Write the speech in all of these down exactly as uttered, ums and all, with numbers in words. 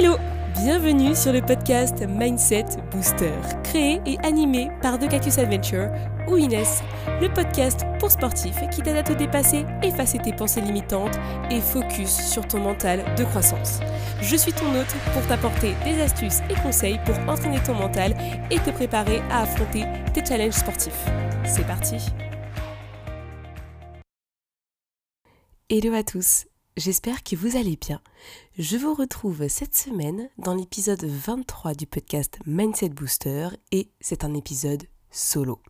Hello, bienvenue sur le podcast Mindset Booster, créé et animé par The Cactus Adventure ou Inès, le podcast pour sportifs qui t'aide à te dépasser, effacer tes pensées limitantes et focus sur ton mental de croissance. Je suis ton hôte pour t'apporter des astuces et conseils pour entraîner ton mental et te préparer à affronter tes challenges sportifs. C'est parti! Hello à tous, j'espère que vous allez bien. Je vous retrouve cette semaine dans l'épisode vingt-trois du podcast Mindset Booster et c'est un épisode solo.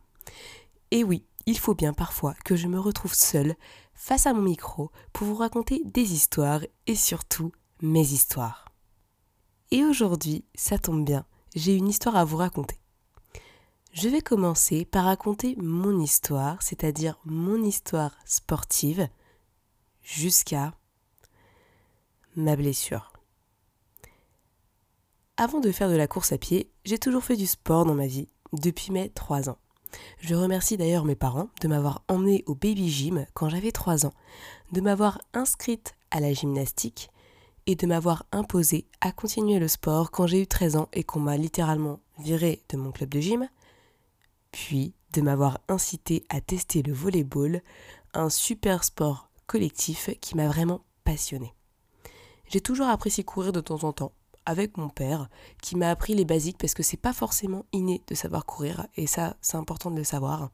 Et oui, il faut bien parfois que je me retrouve seule face à mon micro pour vous raconter des histoires et surtout mes histoires. Et aujourd'hui, ça tombe bien, j'ai une histoire à vous raconter. Je vais commencer par raconter mon histoire, c'est-à-dire mon histoire sportive, jusqu'à ma blessure. Avant de faire de la course à pied, j'ai toujours fait du sport dans ma vie, depuis mes trois ans. Je remercie d'ailleurs mes parents de m'avoir emmenée au baby gym quand j'avais trois ans, de m'avoir inscrite à la gymnastique et de m'avoir imposée à continuer le sport quand j'ai eu treize ans et qu'on m'a littéralement virée de mon club de gym, puis de m'avoir incitée à tester le volleyball, un super sport collectif qui m'a vraiment passionnée. J'ai toujours apprécié courir de temps en temps, avec mon père, qui m'a appris les basiques parce que c'est pas forcément inné de savoir courir, et ça, c'est important de le savoir.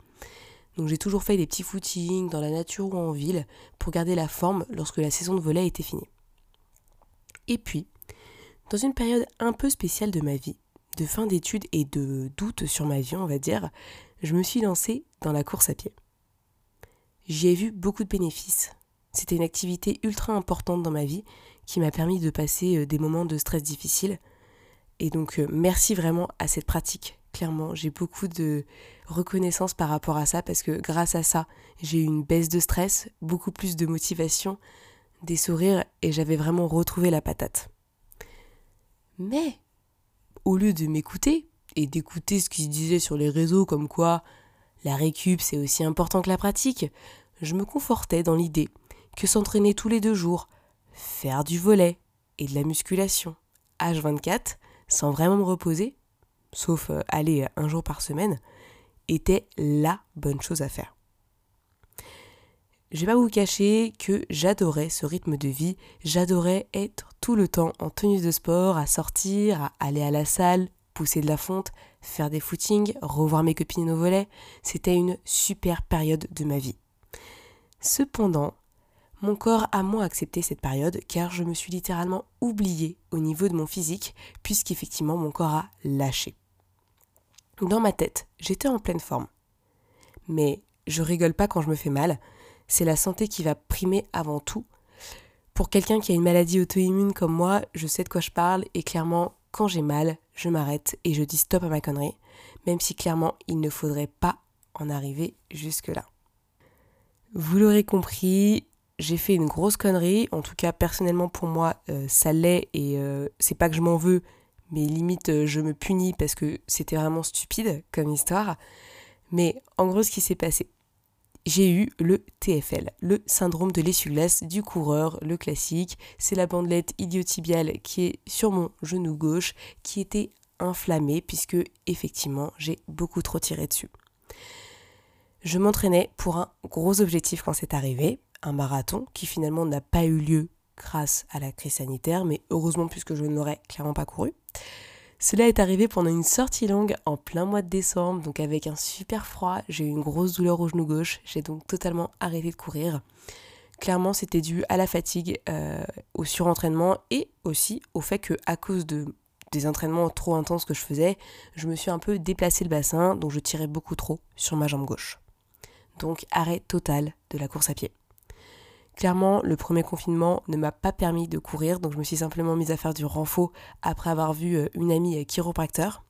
Donc j'ai toujours fait des petits footings dans la nature ou en ville pour garder la forme lorsque la saison de volley était finie. Et puis, dans une période un peu spéciale de ma vie, de fin d'études et de doutes sur ma vie, on va dire, je me suis lancée dans la course à pied. J'y ai vu beaucoup de bénéfices. C'était une activité ultra importante dans ma vie qui m'a permis de passer des moments de stress difficiles. Et donc merci vraiment à cette pratique, clairement. J'ai beaucoup de reconnaissance par rapport à ça parce que grâce à ça, j'ai eu une baisse de stress, beaucoup plus de motivation, des sourires et j'avais vraiment retrouvé la patate. Mais au lieu de m'écouter et d'écouter ce qui se disait sur les réseaux comme quoi la récup c'est aussi important que la pratique, je me confortais dans l'idée que s'entraîner tous les deux jours, faire du volley et de la musculation, H vingt-quatre, sans vraiment me reposer, sauf aller un jour par semaine, était la bonne chose à faire. Je vais pas vous cacher que j'adorais ce rythme de vie, j'adorais être tout le temps en tenue de sport, à sortir, à aller à la salle, pousser de la fonte, faire des footings, revoir mes copines au volley, c'était une super période de ma vie. Cependant, mon corps a moins accepté cette période car je me suis littéralement oubliée au niveau de mon physique puisqu'effectivement mon corps a lâché. Dans ma tête, j'étais en pleine forme. Mais je rigole pas quand je me fais mal, c'est la santé qui va primer avant tout. Pour quelqu'un qui a une maladie auto-immune comme moi, je sais de quoi je parle et clairement quand j'ai mal, je m'arrête et je dis stop à ma connerie, même si clairement il ne faudrait pas en arriver jusque-là. Vous l'aurez compris, j'ai fait une grosse connerie, en tout cas personnellement pour moi euh, ça l'est et euh, c'est pas que je m'en veux, mais limite euh, je me punis parce que c'était vraiment stupide comme histoire. Mais en gros ce qui s'est passé, j'ai eu le T F L, le syndrome de l'essuie-glace du coureur, le classique. C'est la bandelette iliotibiale qui est sur mon genou gauche qui était inflammée puisque effectivement j'ai beaucoup trop tiré dessus. Je m'entraînais pour un gros objectif quand c'est arrivé. Un marathon qui finalement n'a pas eu lieu grâce à la crise sanitaire, mais heureusement puisque je ne l'aurais clairement pas couru. Cela est arrivé pendant une sortie longue en plein mois de décembre, donc avec un super froid, j'ai eu une grosse douleur au genou gauche, j'ai donc totalement arrêté de courir. Clairement c'était dû à la fatigue, euh, au surentraînement et aussi au fait que à cause de, des entraînements trop intenses que je faisais, je me suis un peu déplacé le bassin, donc je tirais beaucoup trop sur ma jambe gauche. Donc arrêt total de la course à pied. Clairement, le premier confinement ne m'a pas permis de courir, donc je me suis simplement mise à faire du renfo après avoir vu une amie chiropracteur.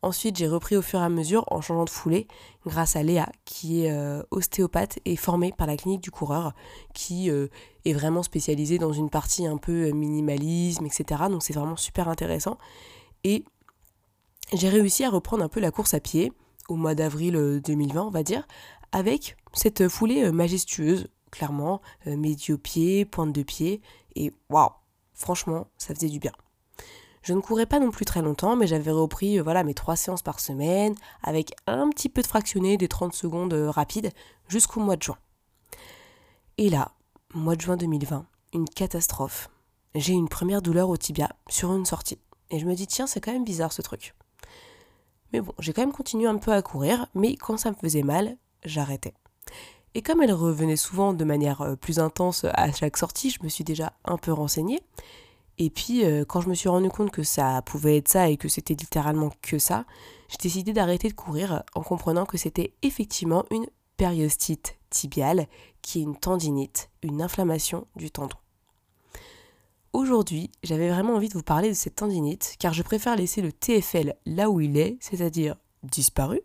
Ensuite, j'ai repris au fur et à mesure en changeant de foulée grâce à Léa, qui est euh, ostéopathe et formée par la Clinique du coureur, qui euh, est vraiment spécialisée dans une partie un peu minimalisme, et cetera. Donc c'est vraiment super intéressant. Et j'ai réussi à reprendre un peu la course à pied au mois d'avril deux mille vingt, on va dire, avec cette foulée majestueuse. Clairement, euh, médio-pied, pointe de pied, et waouh, franchement, ça faisait du bien. Je ne courais pas non plus très longtemps, mais j'avais repris voilà, mes trois séances par semaine, avec un petit peu de fractionné, des trente secondes rapides, jusqu'au mois de juin. Et là, mois de juin deux mille vingt, une catastrophe. J'ai une première douleur au tibia sur une sortie. Et je me dis, tiens, c'est quand même bizarre ce truc. Mais bon, j'ai quand même continué un peu à courir, mais quand ça me faisait mal, j'arrêtais. Et comme elle revenait souvent de manière plus intense à chaque sortie, je me suis déjà un peu renseignée. Et puis, quand je me suis rendu compte que ça pouvait être ça et que c'était littéralement que ça, j'ai décidé d'arrêter de courir en comprenant que c'était effectivement une périostite tibiale, qui est une tendinite, une inflammation du tendon. Aujourd'hui, j'avais vraiment envie de vous parler de cette tendinite, car je préfère laisser le T F L là où il est, c'est-à-dire disparu.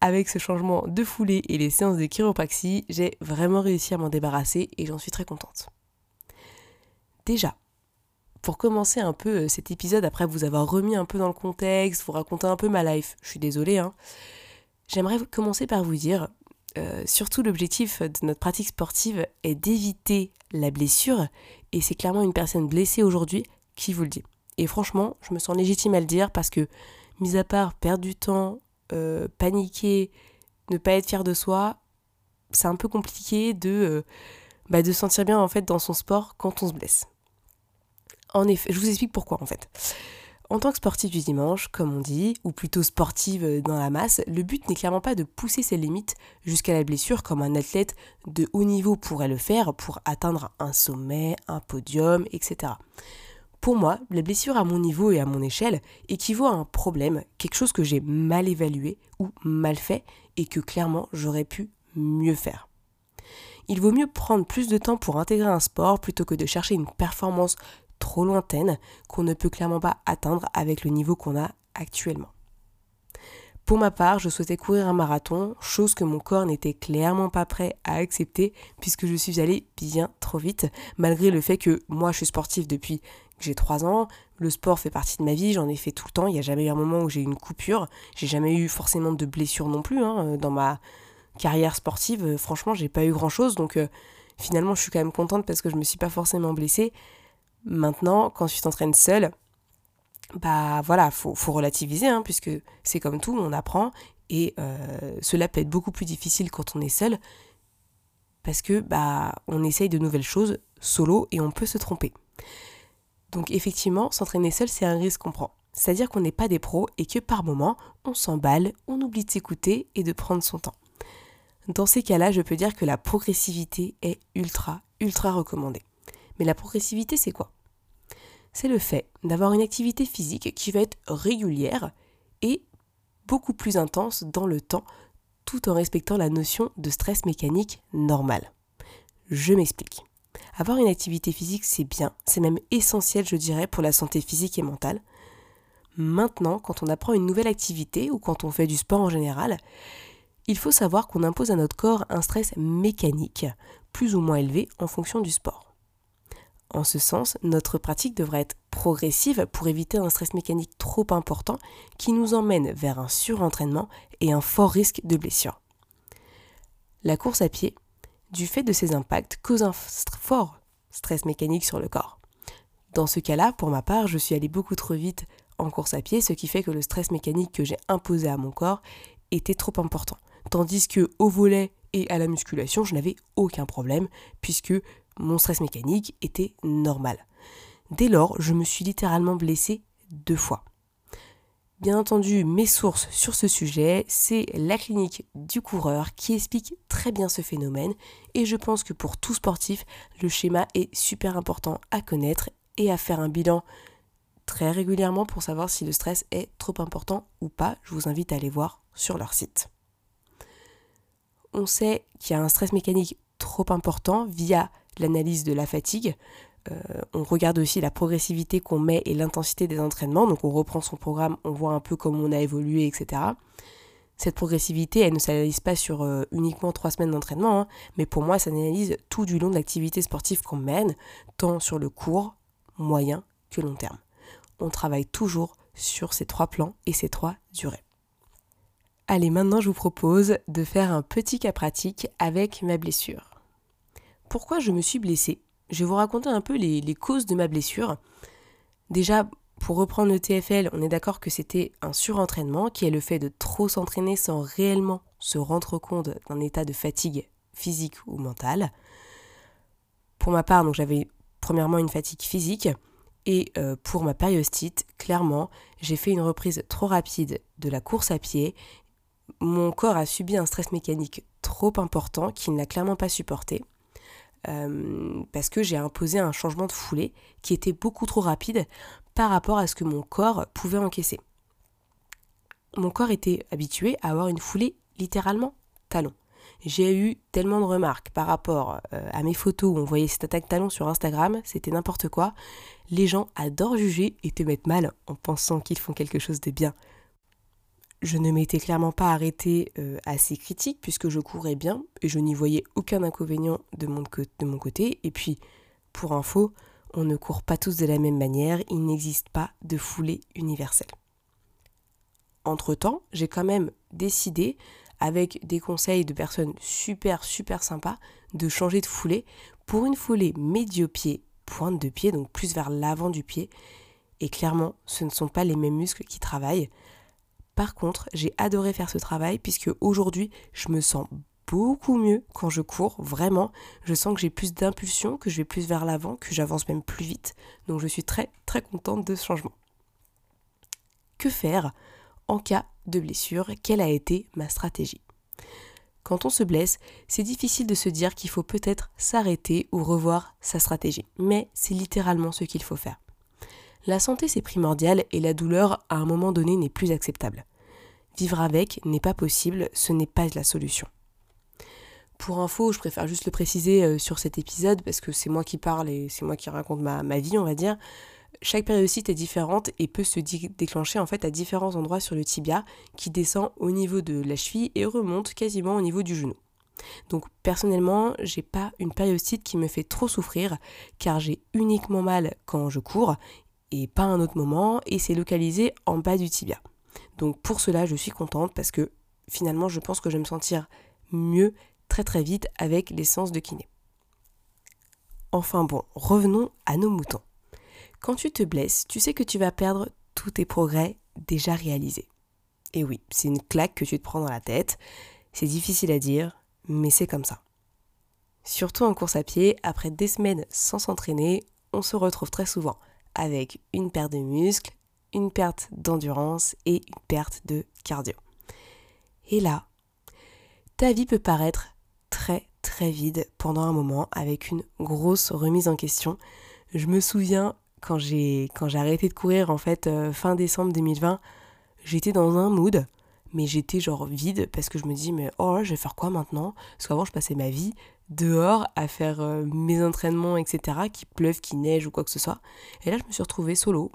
Avec ce changement de foulée et les séances de chiropraxie, j'ai vraiment réussi à m'en débarrasser et j'en suis très contente. Déjà, pour commencer un peu cet épisode, après vous avoir remis un peu dans le contexte, vous raconter un peu ma life, je suis désolée, hein, j'aimerais commencer par vous dire, euh, surtout l'objectif de notre pratique sportive est d'éviter la blessure, et c'est clairement une personne blessée aujourd'hui qui vous le dit. Et franchement, je me sens légitime à le dire parce que, mis à part perdre du temps, euh, paniquer, ne pas être fier de soi, c'est un peu compliqué de euh, bah, de sentir bien en fait dans son sport quand on se blesse. En effet, je vous explique pourquoi en fait. En tant que sportive du dimanche, comme on dit, ou plutôt sportive dans la masse, le but n'est clairement pas de pousser ses limites jusqu'à la blessure comme un athlète de haut niveau pourrait le faire pour atteindre un sommet, un podium, et cetera. Pour moi, la blessure à mon niveau et à mon échelle équivaut à un problème, quelque chose que j'ai mal évalué ou mal fait et que clairement j'aurais pu mieux faire. Il vaut mieux prendre plus de temps pour intégrer un sport plutôt que de chercher une performance trop lointaine qu'on ne peut clairement pas atteindre avec le niveau qu'on a actuellement. Pour ma part, je souhaitais courir un marathon, chose que mon corps n'était clairement pas prêt à accepter puisque je suis allée bien trop vite, malgré le fait que moi je suis sportive depuis que j'ai trois ans, le sport fait partie de ma vie, j'en ai fait tout le temps, il n'y a jamais eu un moment où j'ai eu une coupure, j'ai jamais eu forcément de blessure non plus, hein, dans ma carrière sportive, franchement j'ai pas eu grand chose, donc euh, finalement je suis quand même contente parce que je me suis pas forcément blessée. Maintenant, quand tu t'entraînes seule, bah voilà, faut, faut relativiser, hein, puisque c'est comme tout, on apprend, et euh, cela peut être beaucoup plus difficile quand on est seul, parce que bah on essaye de nouvelles choses solo et on peut se tromper. Donc effectivement, s'entraîner seul, c'est un risque qu'on prend. C'est-à-dire qu'on n'est pas des pros et que par moments, on s'emballe, on oublie de s'écouter et de prendre son temps. Dans ces cas-là, je peux dire que la progressivité est ultra, ultra recommandée. Mais la progressivité, c'est quoi ? C'est le fait d'avoir une activité physique qui va être régulière et beaucoup plus intense dans le temps, tout en respectant la notion de stress mécanique normal. Je m'explique. Avoir une activité physique, c'est bien, c'est même essentiel, je dirais, pour la santé physique et mentale. Maintenant, quand on apprend une nouvelle activité ou quand on fait du sport en général, il faut savoir qu'on impose à notre corps un stress mécanique, plus ou moins élevé en fonction du sport. En ce sens, notre pratique devrait être progressive pour éviter un stress mécanique trop important qui nous emmène vers un surentraînement et un fort risque de blessure. La course à pied, du fait de ses impacts, cause un fort stress mécanique sur le corps. Dans ce cas-là, pour ma part, je suis allée beaucoup trop vite en course à pied, ce qui fait que le stress mécanique que j'ai imposé à mon corps était trop important. Tandis que au volet et à la musculation, je n'avais aucun problème puisque mon stress mécanique était normal. Dès lors, je me suis littéralement blessée deux fois. Bien entendu, mes sources sur ce sujet, c'est la clinique du coureur qui explique très bien ce phénomène et je pense que pour tout sportif, le schéma est super important à connaître et à faire un bilan très régulièrement pour savoir si le stress est trop important ou pas. Je vous invite à aller voir sur leur site. On sait qu'il y a un stress mécanique trop important via l'analyse de la fatigue, euh, on regarde aussi la progressivité qu'on met et l'intensité des entraînements, donc on reprend son programme, on voit un peu comment on a évolué, et cetera. Cette progressivité, elle ne s'analyse pas sur euh, uniquement trois semaines d'entraînement, hein, mais pour moi, ça s'analyse tout du long de l'activité sportive qu'on mène, tant sur le court, moyen que long terme. On travaille toujours sur ces trois plans et ces trois durées. Allez, maintenant je vous propose de faire un petit cas pratique avec ma blessure. Pourquoi je me suis blessée ? Je vais vous raconter un peu les, les causes de ma blessure. Déjà, Pour reprendre le T F L, on est d'accord que c'était un surentraînement qui est le fait de trop s'entraîner sans réellement se rendre compte d'un état de fatigue physique ou mentale. Pour ma part, donc, j'avais premièrement une fatigue physique et euh, pour ma périostite, clairement, j'ai fait une reprise trop rapide de la course à pied. Mon corps a subi un stress mécanique trop important qui ne l'a clairement pas supporté euh, parce que j'ai imposé un changement de foulée qui était beaucoup trop rapide par rapport à ce que mon corps pouvait encaisser. Mon corps était habitué à avoir une foulée littéralement talon. J'ai eu tellement de remarques par rapport euh, à mes photos où on voyait cette attaque talon sur Instagram, c'était n'importe quoi. Les gens adorent juger et te mettre mal en pensant qu'ils font quelque chose de bien. Je ne m'étais clairement pas arrêtée euh, à ces critiques puisque je courais bien et je n'y voyais aucun inconvénient de mon, co- de mon côté. Et puis, pour info, on ne court pas tous de la même manière, il n'existe pas de foulée universelle. Entre-temps, j'ai quand même décidé, avec des conseils de personnes super super sympas, de changer de foulée pour une foulée médio-pied, pointe de pied, donc plus vers l'avant du pied. Et clairement, ce ne sont pas les mêmes muscles qui travaillent. Par contre, j'ai adoré faire ce travail puisque aujourd'hui, je me sens beaucoup mieux quand je cours, vraiment. Je sens que j'ai plus d'impulsion, que je vais plus vers l'avant, que j'avance même plus vite. Donc je suis très très contente de ce changement. Que faire en cas de blessure? Quelle a été ma stratégie? Quand on se blesse, c'est difficile de se dire qu'il faut peut-être s'arrêter ou revoir sa stratégie. Mais c'est littéralement ce qu'il faut faire. La santé, c'est primordial et la douleur, à un moment donné, n'est plus acceptable. Vivre avec n'est pas possible, ce n'est pas la solution. Pour info, je préfère juste le préciser sur cet épisode parce que c'est moi qui parle et c'est moi qui raconte ma, ma vie, on va dire. Chaque périostite est différente et peut se dé- déclencher en fait à différents endroits sur le tibia qui descend au niveau de la cheville et remonte quasiment au niveau du genou. Donc personnellement, j'ai pas une périostite qui me fait trop souffrir car j'ai uniquement mal quand je cours et pas à un autre moment, et c'est localisé en bas du tibia. Donc pour cela, je suis contente parce que finalement, je pense que je vais me sentir mieux très très vite avec les séances de kiné. Enfin bon, revenons à nos moutons. Quand tu te blesses, tu sais que tu vas perdre tous tes progrès déjà réalisés. Et oui, c'est une claque que tu te prends dans la tête, c'est difficile à dire, mais c'est comme ça. Surtout en course à pied, après des semaines sans s'entraîner, on se retrouve très souvent avec une perte de muscles, une perte d'endurance et une perte de cardio. Et là, ta vie peut paraître très très vide pendant un moment avec une grosse remise en question. Je me souviens quand j'ai, quand j'ai arrêté de courir en fait euh, fin décembre deux mille vingt, j'étais dans un mood, mais j'étais genre vide parce que je me dis mais oh je vais faire quoi maintenant? Parce qu'avant je passais ma vie dehors à faire euh, mes entraînements, et cetera, qu'il pleuve, qu'il neige ou quoi que ce soit. Et là, je me suis retrouvée solo,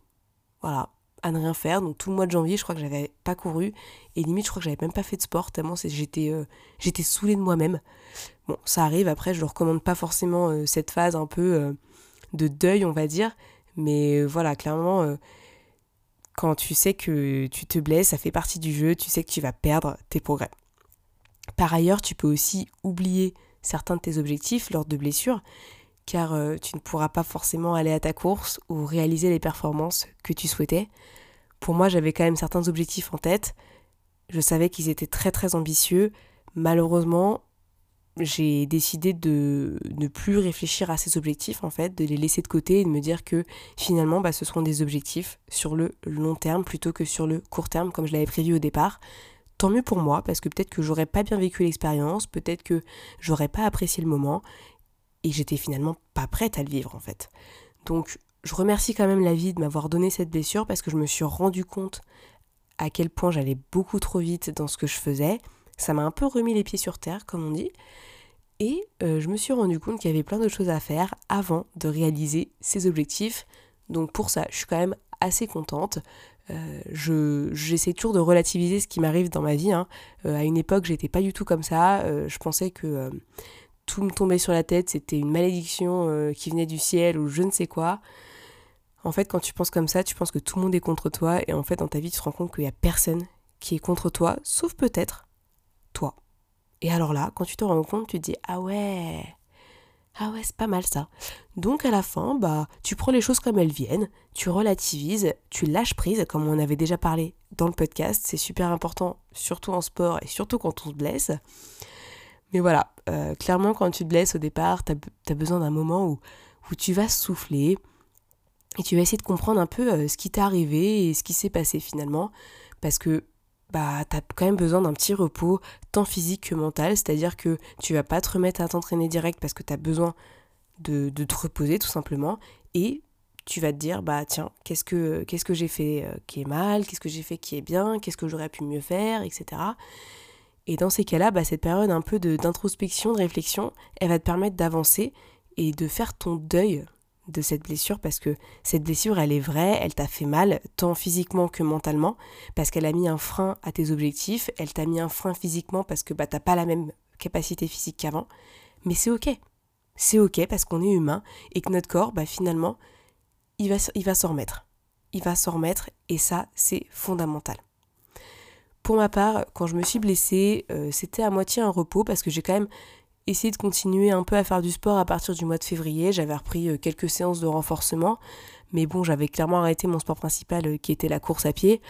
voilà, à ne rien faire. Donc tout le mois de janvier, je crois que j'avais pas couru. Et limite, je crois que j'avais même pas fait de sport, tellement c'est, j'étais, euh, j'étais saoulée de moi-même. Bon, ça arrive, après, je ne recommande pas forcément euh, cette phase un peu euh, de deuil, on va dire. Mais euh, voilà, clairement, euh, quand tu sais que tu te blesses, ça fait partie du jeu, tu sais que tu vas perdre tes progrès. Par ailleurs, tu peux aussi oublier certains de tes objectifs lors de blessures, car euh, tu ne pourras pas forcément aller à ta course ou réaliser les performances que tu souhaitais. Pour moi, j'avais quand même certains objectifs en tête. Je savais qu'ils étaient très très ambitieux. Malheureusement, j'ai décidé de ne plus réfléchir à ces objectifs, en fait, de les laisser de côté et de me dire que finalement, bah, ce seront des objectifs sur le long terme plutôt que sur le court terme, comme je l'avais prévu au départ. Tant mieux pour moi, parce que peut-être que j'aurais pas bien vécu l'expérience, peut-être que j'aurais pas apprécié le moment, et j'étais finalement pas prête à le vivre en fait. Donc je remercie quand même la vie de m'avoir donné cette blessure, parce que je me suis rendu compte à quel point j'allais beaucoup trop vite dans ce que je faisais. Ça m'a un peu remis les pieds sur terre, comme on dit, et euh, je me suis rendu compte qu'il y avait plein de choses à faire avant de réaliser ces objectifs. Donc pour ça, je suis quand même assez contente. Euh, je, j'essaie toujours de relativiser ce qui m'arrive dans ma vie, hein. Euh, à une époque, j'étais pas du tout comme ça. Euh, je pensais que euh, tout me tombait sur la tête, c'était une malédiction euh, qui venait du ciel ou je ne sais quoi. En fait, quand tu penses comme ça, tu penses que tout le monde est contre toi. Et en fait, dans ta vie, tu te rends compte qu'il n'y a personne qui est contre toi, sauf peut-être toi. Et alors là, quand tu te rends compte, tu te dis « Ah ouais, Ah ouais, c'est pas mal ça. Donc à la fin, bah, tu prends les choses comme elles viennent, tu relativises, tu lâches prise, comme on avait déjà parlé dans le podcast, c'est super important, surtout en sport et surtout quand on se blesse. Mais voilà, euh, clairement quand tu te blesses au départ, t'as, t'as besoin d'un moment où, où tu vas souffler et tu vas essayer de comprendre un peu euh, ce qui t'est arrivé et ce qui s'est passé finalement, parce que bah, t'as quand même besoin d'un petit repos, tant physique que mental, c'est-à-dire que tu vas pas te remettre à t'entraîner direct parce que t'as besoin de, de te reposer tout simplement, et tu vas te dire, bah tiens, qu'est-ce que, qu'est-ce que j'ai fait qui est mal, qu'est-ce que j'ai fait qui est bien, qu'est-ce que j'aurais pu mieux faire, et cetera. Et dans ces cas-là, bah, cette période un peu de, d'introspection, de réflexion, elle va te permettre d'avancer et de faire ton deuil de cette blessure, parce que cette blessure, elle est vraie, elle t'a fait mal, tant physiquement que mentalement, parce qu'elle a mis un frein à tes objectifs, elle t'a mis un frein physiquement parce que bah, t'as pas la même capacité physique qu'avant, mais c'est ok. C'est ok parce qu'on est humain et que notre corps, bah, finalement, il va, il va s'en remettre. Il va s'en remettre et ça, c'est fondamental. Pour ma part, quand je me suis blessée, euh, c'était à moitié un repos parce que j'ai quand même essayé de continuer un peu à faire du sport à partir du mois de février. J'avais repris quelques séances de renforcement, mais bon, j'avais clairement arrêté mon sport principal euh, qui était la course à pied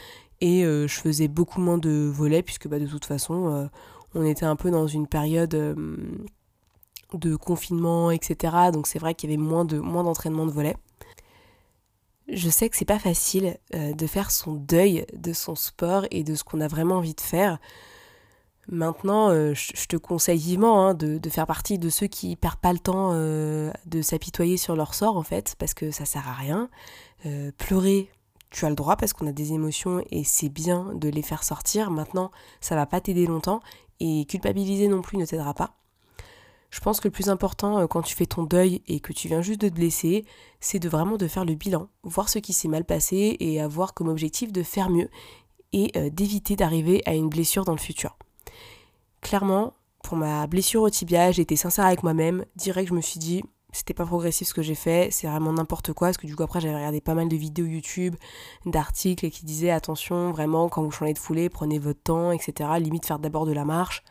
et euh, je faisais beaucoup moins de volets puisque bah, de toute façon, euh, on était un peu dans une période euh, de confinement, et cetera. Donc c'est vrai qu'il y avait moins, de, moins d'entraînement de volets. Je sais que c'est pas facile euh, de faire son deuil de son sport et de ce qu'on a vraiment envie de faire. Maintenant, euh, je te conseille vivement hein, de, de faire partie de ceux qui perdent pas le temps euh, de s'apitoyer sur leur sort en fait, parce que ça sert à rien. Euh, pleurer, tu as le droit parce qu'on a des émotions et c'est bien de les faire sortir. Maintenant, ça va pas t'aider longtemps et culpabiliser non plus ne t'aidera pas. Je pense que le plus important quand tu fais ton deuil et que tu viens juste de te blesser, c'est de vraiment de faire le bilan, voir ce qui s'est mal passé et avoir comme objectif de faire mieux et d'éviter d'arriver à une blessure dans le futur. Clairement, pour ma blessure au tibia, j'ai été sincère avec moi-même. Direct, je me suis dit, c'était pas progressif ce que j'ai fait, c'est vraiment n'importe quoi. Parce que du coup, après, j'avais regardé pas mal de vidéos YouTube, d'articles qui disaient, attention, vraiment, quand vous changez de foulée, prenez votre temps, et cetera. Limite, faire d'abord de la marche,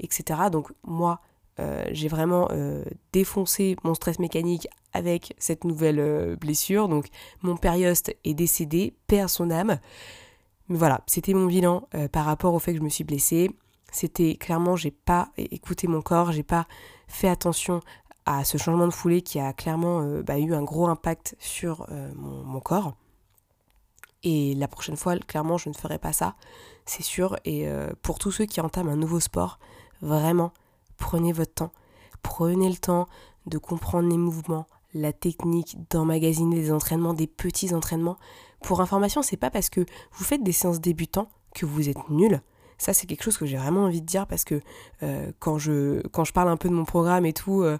et cetera. Donc, moi... Euh, j'ai vraiment euh, défoncé mon stress mécanique avec cette nouvelle euh, blessure. Donc mon périoste est décédé, paix à son âme. Mais voilà, c'était mon bilan euh, par rapport au fait que je me suis blessée. C'était clairement, j'ai pas écouté mon corps, j'ai pas fait attention à ce changement de foulée qui a clairement euh, bah, eu un gros impact sur euh, mon, mon corps. Et la prochaine fois, clairement, je ne ferai pas ça, c'est sûr. Et euh, pour tous ceux qui entament un nouveau sport, vraiment, prenez votre temps, prenez le temps de comprendre les mouvements, la technique, d'emmagasiner des entraînements, des petits entraînements. Pour information, c'est pas parce que vous faites des séances débutants que vous êtes nul. Ça, c'est quelque chose que j'ai vraiment envie de dire parce que euh, quand je quand je parle un peu de mon programme et tout, euh,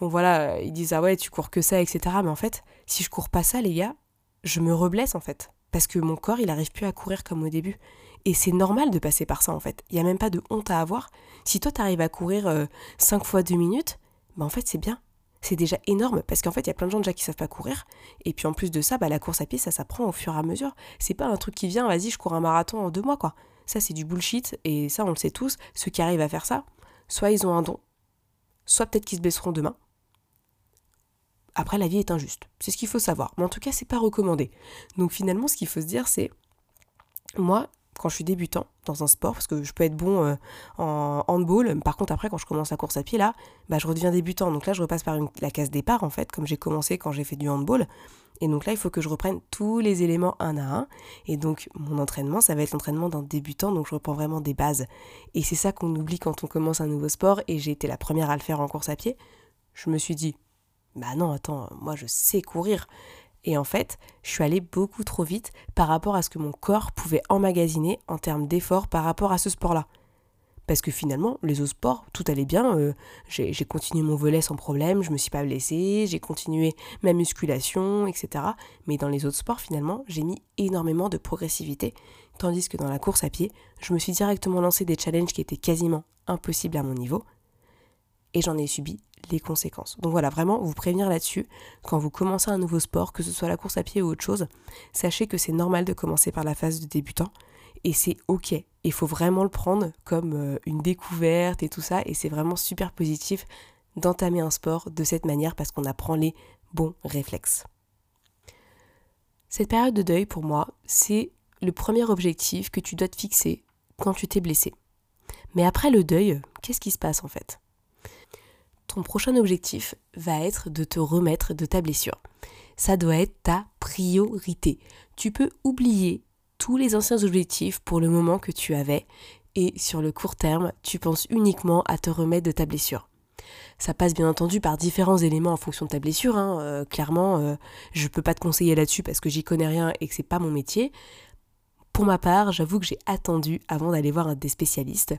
bon voilà, ils disent « Ah ouais, tu cours que ça, et cetera » Mais en fait, si je cours pas ça, les gars, je me reblesse en fait parce que mon corps, il arrive plus à courir comme au début. Et c'est normal de passer par ça en fait. Il n'y a même pas de honte à avoir. Si toi t'arrives à courir euh, cinq fois deux minutes, bah en fait c'est bien. C'est déjà énorme parce qu'en fait il y a plein de gens déjà qui savent pas courir. Et puis en plus de ça, bah, la course à pied ça s'apprend au fur et à mesure. C'est pas un truc qui vient, vas-y je cours un marathon en deux mois quoi. Ça c'est du bullshit et ça on le sait tous. Ceux qui arrivent à faire ça, soit ils ont un don, soit peut-être qu'ils se blesseront demain. Après la vie est injuste. C'est ce qu'il faut savoir. Mais en tout cas c'est pas recommandé. Donc finalement ce qu'il faut se dire c'est, moi... quand je suis débutant dans un sport, parce que je peux être bon euh, en handball, par contre après quand je commence la course à pied là, bah, je redeviens débutant, donc là je repasse par une, la case départ en fait, comme j'ai commencé quand j'ai fait du handball, et donc là il faut que je reprenne tous les éléments un à un, et donc mon entraînement ça va être l'entraînement d'un débutant, donc je reprends vraiment des bases, et c'est ça qu'on oublie quand on commence un nouveau sport, et j'ai été la première à le faire en course à pied, je me suis dit, bah non attends, moi je sais courir. Et en fait, je suis allée beaucoup trop vite par rapport à ce que mon corps pouvait emmagasiner en termes d'efforts par rapport à ce sport-là. Parce que finalement, les autres sports, tout allait bien. Euh, j'ai, j'ai continué mon volley sans problème, je me suis pas blessée, j'ai continué ma musculation, et cetera. Mais dans les autres sports, finalement, j'ai mis énormément de progressivité. Tandis que dans la course à pied, je me suis directement lancée des challenges qui étaient quasiment impossibles à mon niveau. Et j'en ai subi les conséquences. Donc voilà, vraiment, vous prévenir là-dessus, quand vous commencez un nouveau sport, que ce soit la course à pied ou autre chose, sachez que c'est normal de commencer par la phase de débutant, et c'est ok. Il faut vraiment le prendre comme une découverte et tout ça, et c'est vraiment super positif d'entamer un sport de cette manière parce qu'on apprend les bons réflexes. Cette période de deuil, pour moi, c'est le premier objectif que tu dois te fixer quand tu t'es blessé. Mais après le deuil, qu'est-ce qui se passe en fait ? Ton prochain objectif va être de te remettre de ta blessure. Ça doit être ta priorité. Tu peux oublier tous les anciens objectifs pour le moment que tu avais et sur le court terme, tu penses uniquement à te remettre de ta blessure. Ça passe bien entendu par différents éléments en fonction de ta blessure. Hein. Euh, clairement, euh, je ne peux pas te conseiller là-dessus parce que j'y connais rien et que c'est pas mon métier. Pour ma part, j'avoue que j'ai attendu avant d'aller voir un des spécialistes.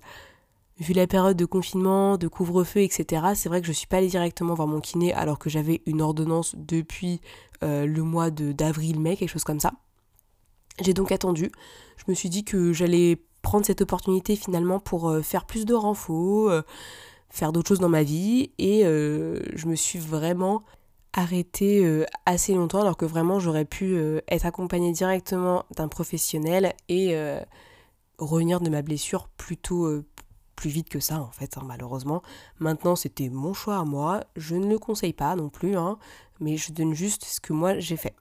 Vu la période de confinement, de couvre-feu, et cetera, c'est vrai que je ne suis pas allée directement voir mon kiné alors que j'avais une ordonnance depuis euh, le mois de, d'avril-mai, quelque chose comme ça. J'ai donc attendu. Je me suis dit que j'allais prendre cette opportunité finalement pour euh, faire plus de renfaux, euh, faire d'autres choses dans ma vie et euh, je me suis vraiment arrêtée euh, assez longtemps alors que vraiment j'aurais pu euh, être accompagnée directement d'un professionnel et euh, revenir de ma blessure plutôt euh, plus vite que ça en fait hein, malheureusement. Maintenant c'était mon choix à moi, je ne le conseille pas non plus hein, mais je donne juste ce que moi j'ai fait.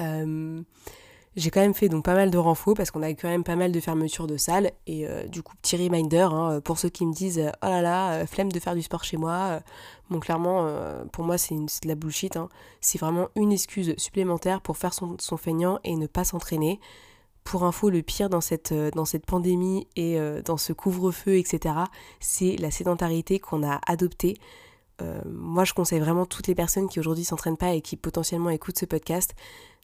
Euh... J'ai quand même fait donc pas mal de renfaux parce qu'on a quand même pas mal de fermetures de salles et euh, du coup petit reminder hein, pour ceux qui me disent oh là là flemme de faire du sport chez moi, bon clairement euh, pour moi c'est, une, c'est de la bullshit, hein. C'est vraiment une excuse supplémentaire pour faire son, son feignant et ne pas s'entraîner. Pour info le pire dans cette, dans cette pandémie et euh, dans ce couvre-feu et cetera c'est la sédentarité qu'on a adoptée. Euh, moi je conseille vraiment toutes les personnes qui aujourd'hui s'entraînent pas et qui potentiellement écoutent ce podcast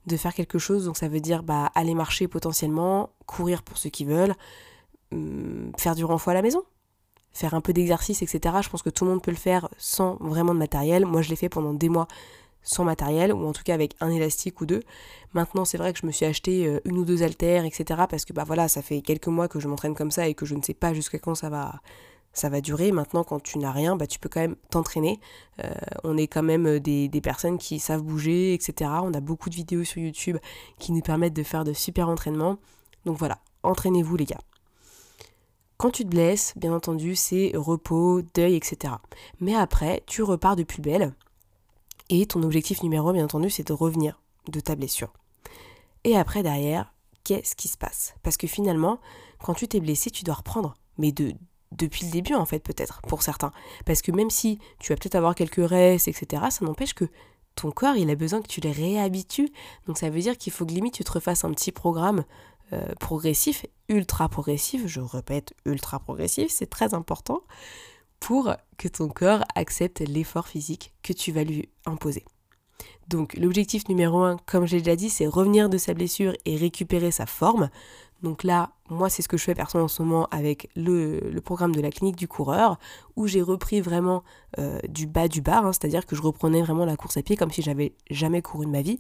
de faire quelque chose, donc ça veut dire bah, aller marcher potentiellement, courir pour ceux qui veulent, euh, faire du renfort à la maison, faire un peu d'exercice, et cetera. Je pense que tout le monde peut le faire sans vraiment de matériel. Moi, je l'ai fait pendant des mois sans matériel, ou en tout cas avec un élastique ou deux. Maintenant, c'est vrai que je me suis acheté une ou deux haltères, et cetera. Parce que bah, voilà, ça fait quelques mois que je m'entraîne comme ça et que je ne sais pas jusqu'à quand ça va... ça va durer. Maintenant, quand tu n'as rien, bah, tu peux quand même t'entraîner. Euh, on est quand même des, des personnes qui savent bouger, et cetera. On a beaucoup de vidéos sur YouTube qui nous permettent de faire de super entraînements. Donc voilà, entraînez-vous les gars. Quand tu te blesses, bien entendu, c'est repos, deuil, et cetera. Mais après, tu repars de plus belle. Et ton objectif numéro un, bien entendu, c'est de revenir de ta blessure. Et après, derrière, qu'est-ce qui se passe ? Parce que finalement, quand tu t'es blessé, tu dois reprendre. Mais de... depuis le début en fait peut-être pour certains, parce que même si tu vas peut-être avoir quelques restes etc, ça n'empêche que ton corps il a besoin que tu les réhabitues, donc ça veut dire qu'il faut que limite tu te refasses un petit programme euh, progressif, ultra progressif, je répète ultra progressif, c'est très important pour que ton corps accepte l'effort physique que tu vas lui imposer. Donc l'objectif numéro un, comme j'ai déjà dit, c'est revenir de sa blessure et récupérer sa forme. Donc là, moi c'est ce que je fais personnellement en ce moment avec le, le programme de la clinique du coureur, où j'ai repris vraiment euh, du bas du bas, hein, c'est-à-dire que je reprenais vraiment la course à pied comme si j'avais jamais couru de ma vie.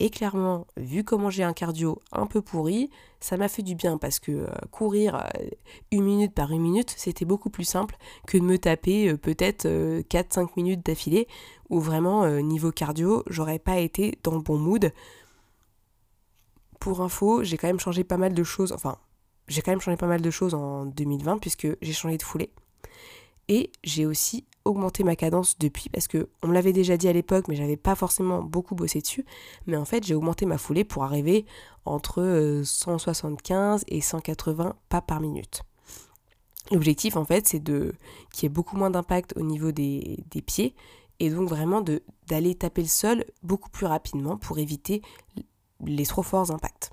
Et clairement, vu comment j'ai un cardio un peu pourri, ça m'a fait du bien parce que euh, courir euh, une minute par une minute, c'était beaucoup plus simple que de me taper euh, peut-être euh, quatre cinq minutes d'affilée, où vraiment euh, niveau cardio, j'aurais pas été dans le bon mood. Pour info, j'ai quand même changé pas mal de choses, enfin, j'ai quand même changé pas mal de choses en deux mille vingt puisque j'ai changé de foulée. Et j'ai aussi augmenté ma cadence depuis, parce que on me l'avait déjà dit à l'époque, mais j'avais pas forcément beaucoup bossé dessus. Mais en fait, j'ai augmenté ma foulée pour arriver entre cent soixante-quinze et cent quatre-vingts pas par minute. L'objectif, en fait, c'est de qu'il y ait beaucoup moins d'impact au niveau des, des pieds, et donc vraiment de, d'aller taper le sol beaucoup plus rapidement pour éviter les trop forts impacts.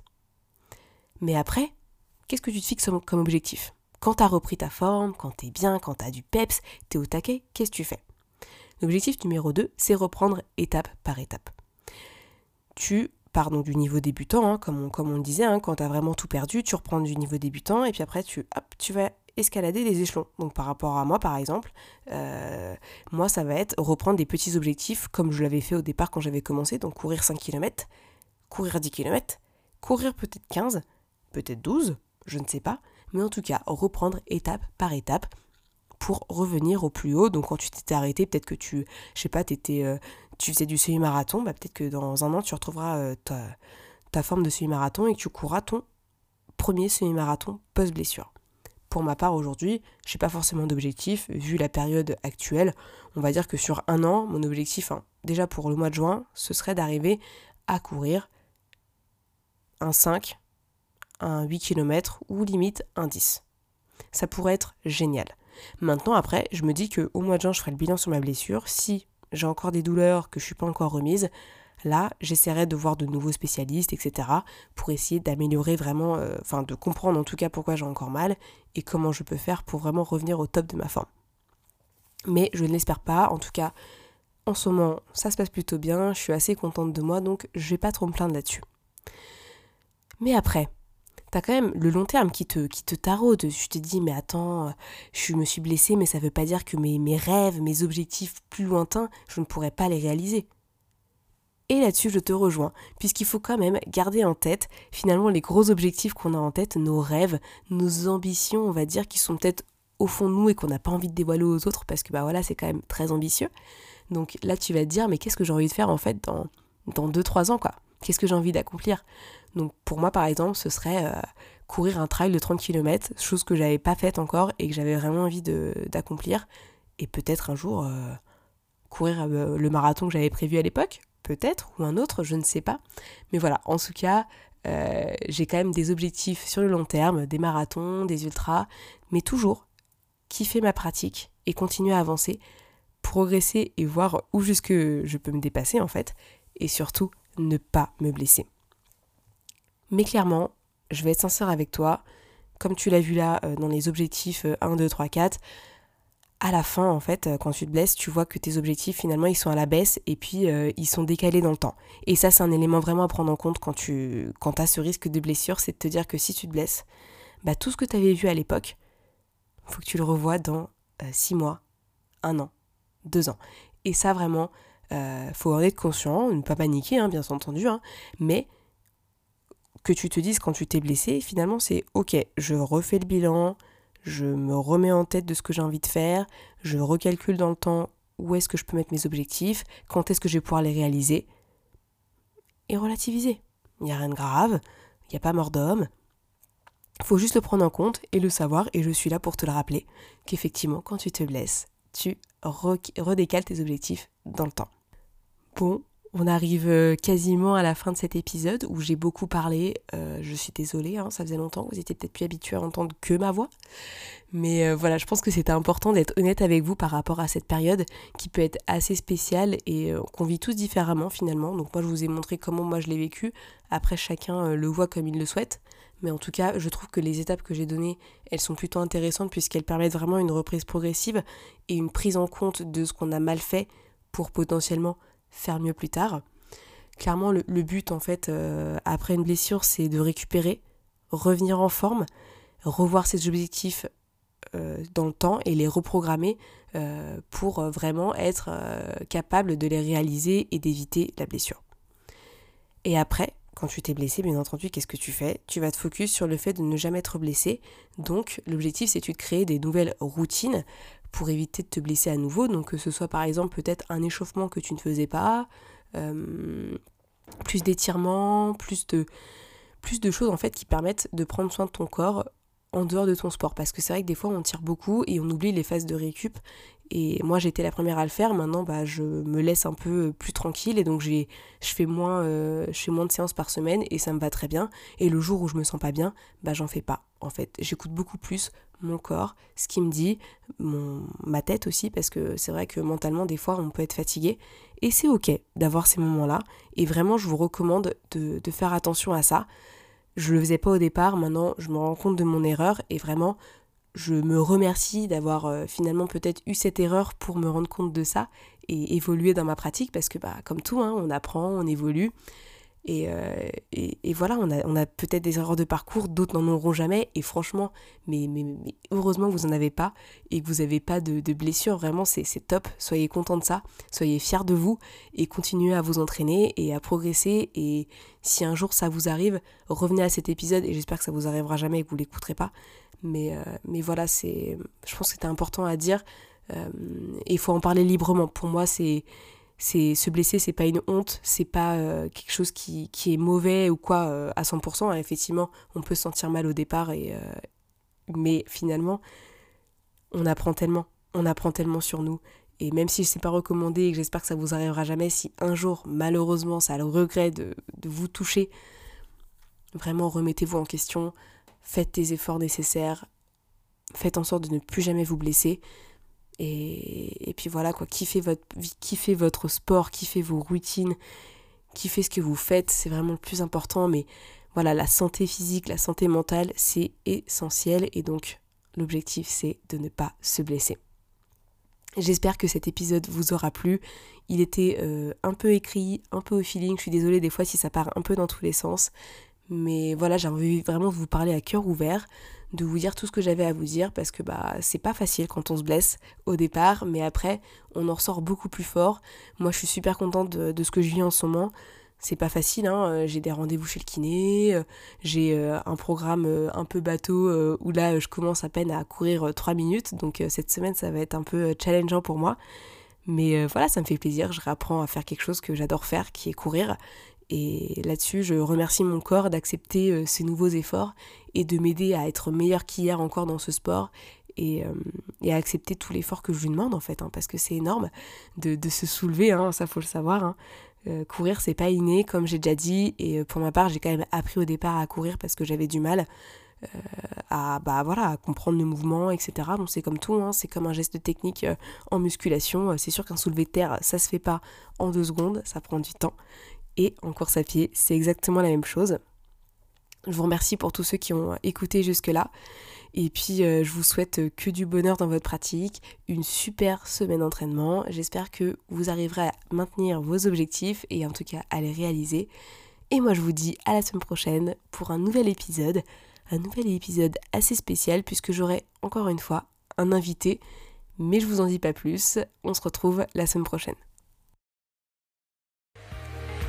Mais après, qu'est-ce que tu te fixes comme objectif ? Quand t'as repris ta forme, quand t'es bien, quand t'as du peps, t'es au taquet, qu'est-ce que tu fais ? L'objectif numéro deux, c'est reprendre étape par étape. Tu pars donc du niveau débutant, hein, comme, on, comme on le disait, hein, quand t'as vraiment tout perdu, tu reprends du niveau débutant et puis après tu, hop, tu vas escalader les échelons. Donc par rapport à moi par exemple, euh, moi ça va être reprendre des petits objectifs comme je l'avais fait au départ quand j'avais commencé, donc courir cinq kilomètres, courir dix kilomètres, courir peut-être quinze, peut-être douze, je ne sais pas, mais en tout cas, reprendre étape par étape pour revenir au plus haut. Donc quand tu t'étais arrêté, peut-être que tu, je sais pas, t'étais, euh, tu faisais du semi-marathon, bah peut-être que dans un an, tu retrouveras euh, ta, ta forme de semi-marathon et que tu courras ton premier semi-marathon post-blessure. pour ma part aujourd'hui, j'ai pas forcément d'objectif, vu la période actuelle. On va dire que sur un an, mon objectif, hein, déjà pour le mois de juin, ce serait d'arriver à courir un cinq, un huit kilomètres ou limite un dix. Ça pourrait être génial. Maintenant après, je me dis qu'au mois de juin, je ferai le bilan sur ma blessure. Si j'ai encore des douleurs, que je suis pas encore remise, là, j'essaierai de voir de nouveaux spécialistes, et cetera pour essayer d'améliorer vraiment, euh, enfin de comprendre en tout cas pourquoi j'ai encore mal et comment je peux faire pour vraiment revenir au top de ma forme. Mais je ne l'espère pas, en tout cas, en ce moment, ça se passe plutôt bien, je suis assez contente de moi, donc je vais pas trop me plaindre là-dessus. Mais après, t'as quand même le long terme qui te, qui te taraude. Tu te dis, mais attends, je me suis blessée, mais ça veut pas dire que mes, mes rêves, mes objectifs plus lointains, je ne pourrais pas les réaliser. Et là-dessus, je te rejoins, puisqu'il faut quand même garder en tête, finalement, les gros objectifs qu'on a en tête, nos rêves, nos ambitions, on va dire, qui sont peut-être au fond de nous et qu'on n'a pas envie de dévoiler aux autres, parce que bah voilà, c'est quand même très ambitieux. Donc là, tu vas te dire, mais qu'est-ce que j'ai envie de faire, en fait, dans, dans deux trois ans, quoi ? Qu'est-ce que j'ai envie d'accomplir ? Donc pour moi, par exemple, ce serait euh, courir un trail de trente kilomètres, chose que j'avais pas faite encore et que j'avais vraiment envie de, d'accomplir. Et peut-être un jour, euh, courir euh, le marathon que j'avais prévu à l'époque, peut-être, ou un autre, je ne sais pas. Mais voilà, en tout cas, euh, j'ai quand même des objectifs sur le long terme, des marathons, des ultras, mais toujours kiffer ma pratique et continuer à avancer, progresser et voir où jusque je peux me dépasser en fait, et surtout ne pas me blesser. Mais clairement, je vais être sincère avec toi, comme tu l'as vu là dans les objectifs un, deux, trois, quatre, à la fin en fait, quand tu te blesses, tu vois que tes objectifs finalement ils sont à la baisse et puis euh, ils sont décalés dans le temps. Et ça c'est un élément vraiment à prendre en compte quand tu quand t'as ce risque de blessure, c'est de te dire que si tu te blesses, bah tout ce que tu avais vu à l'époque, faut que tu le revoies dans euh, six mois, un an, deux ans. Et ça vraiment, euh, faut en être conscient, ne pas paniquer hein, bien entendu, hein, mais que tu te dises quand tu t'es blessé, finalement c'est ok, je refais le bilan, je me remets en tête de ce que j'ai envie de faire, je recalcule dans le temps où est-ce que je peux mettre mes objectifs, quand est-ce que je vais pouvoir les réaliser, et relativiser. Il n'y a rien de grave, il n'y a pas mort d'homme, il faut juste le prendre en compte et le savoir, et je suis là pour te le rappeler, qu'effectivement quand tu te blesses, tu redécales tes objectifs dans le temps. Bon, on arrive quasiment à la fin de cet épisode où j'ai beaucoup parlé, euh, je suis désolée, hein, ça faisait longtemps, vous étiez peut-être plus habitués à entendre que ma voix, mais euh, voilà, je pense que c'était important d'être honnête avec vous par rapport à cette période qui peut être assez spéciale et euh, qu'on vit tous différemment finalement, donc moi je vous ai montré comment moi je l'ai vécu, après chacun le voit comme il le souhaite, mais en tout cas je trouve que les étapes que j'ai données, elles sont plutôt intéressantes puisqu'elles permettent vraiment une reprise progressive et une prise en compte de ce qu'on a mal fait pour potentiellement faire mieux plus tard. Clairement, le, le but, en fait, euh, après une blessure, c'est de récupérer, revenir en forme, revoir ses objectifs euh, dans le temps et les reprogrammer euh, pour vraiment être euh, capable de les réaliser et d'éviter la blessure. Et après, quand tu t'es blessé, bien entendu, qu'est-ce que tu fais ? Tu vas te focus sur le fait de ne jamais être blessé. Donc, l'objectif, c'est de créer des nouvelles routines pour éviter de te blesser à nouveau, donc que ce soit par exemple peut-être un échauffement que tu ne faisais pas, euh, plus d'étirements, plus de, plus de choses en fait qui permettent de prendre soin de ton corps en dehors de ton sport, parce que c'est vrai que des fois on tire beaucoup et on oublie les phases de récup, et moi j'étais la première à le faire, maintenant bah, je me laisse un peu plus tranquille, et donc j'ai, je, fais moins, euh, je fais moins de séances par semaine, et ça me va très bien, et le jour où je me sens pas bien, bah j'en fais pas en fait, j'écoute beaucoup plus mon corps, ce qui me dit, mon, ma tête aussi, parce que c'est vrai que mentalement des fois on peut être fatigué et c'est ok d'avoir ces moments-là, et vraiment je vous recommande de, de faire attention à ça. Je le faisais pas au départ, maintenant je me rends compte de mon erreur et vraiment je me remercie d'avoir euh, finalement peut-être eu cette erreur pour me rendre compte de ça et évoluer dans ma pratique, parce que bah comme tout, hein, on apprend, on évolue. Et, euh, et, et voilà, on a, on a peut-être des erreurs de parcours, d'autres n'en auront jamais, et franchement, mais, mais, mais heureusement que vous n'en avez pas, et que vous n'avez pas de, de blessures, vraiment c'est, c'est top, soyez contents de ça, soyez fiers de vous, et continuez à vous entraîner, et à progresser, et si un jour ça vous arrive, revenez à cet épisode, et j'espère que ça vous arrivera jamais et que vous ne l'écouterez pas, mais, euh, mais voilà, c'est, je pense que c'était important à dire, euh, et il faut en parler librement, pour moi c'est... C'est, se blesser, c'est pas une honte, c'est pas euh, quelque chose qui, qui est mauvais ou quoi euh, à cent pour cent. Hein, effectivement, on peut se sentir mal au départ et, euh, mais finalement, on apprend tellement, on apprend tellement sur nous. Et même si je ne sais pas recommander et que j'espère que ça ne vous arrivera jamais, si un jour, malheureusement, ça a le regret de, de vous toucher, vraiment remettez-vous en question, faites les efforts nécessaires, faites en sorte de ne plus jamais vous blesser. Et, et puis voilà, quoi, kiffez votre vie, kiffez votre sport, kiffez vos routines, kiffez ce que vous faites, c'est vraiment le plus important. Mais voilà, la santé physique, la santé mentale, c'est essentiel. Et donc, l'objectif, c'est de ne pas se blesser. J'espère que cet épisode vous aura plu. Il était euh, un peu écrit, un peu au feeling. Je suis désolée des fois si ça part un peu dans tous les sens. Mais voilà, j'ai envie vraiment de vous parler à cœur ouvert, de vous dire tout ce que j'avais à vous dire, parce que bah c'est pas facile quand on se blesse au départ, mais après, on en ressort beaucoup plus fort. Moi, je suis super contente de, de ce que je vis en ce moment. C'est pas facile, hein. J'ai des rendez-vous chez le kiné, j'ai un programme un peu bateau où là je commence à peine à courir trois minutes, donc cette semaine ça va être un peu challengeant pour moi, mais voilà, ça me fait plaisir, je réapprends à faire quelque chose que j'adore faire, qui est courir, et là-dessus je remercie mon corps d'accepter ces nouveaux efforts et de m'aider à être meilleure qu'hier encore dans ce sport. Et, euh, et à accepter tout l'effort que je lui demande en fait, hein, parce que c'est énorme de, de se soulever, hein, ça faut le savoir, hein. euh, courir c'est pas inné comme j'ai déjà dit, et pour ma part j'ai quand même appris au départ à courir parce que j'avais du mal euh, à, bah, voilà, à comprendre le mouvement, etc. Bon, c'est comme tout, hein, c'est comme un geste technique euh, en musculation, c'est sûr qu'un soulevé de terre ça se fait pas en deux secondes, ça prend du temps, et en course à pied c'est exactement la même chose. Je vous remercie pour tous ceux qui ont écouté jusque-là. Et puis, euh, je vous souhaite que du bonheur dans votre pratique, une super semaine d'entraînement. J'espère que vous arriverez à maintenir vos objectifs et en tout cas à les réaliser. Et moi, je vous dis à la semaine prochaine pour un nouvel épisode. Un nouvel épisode assez spécial puisque j'aurai encore une fois un invité. Mais je vous en dis pas plus. On se retrouve la semaine prochaine.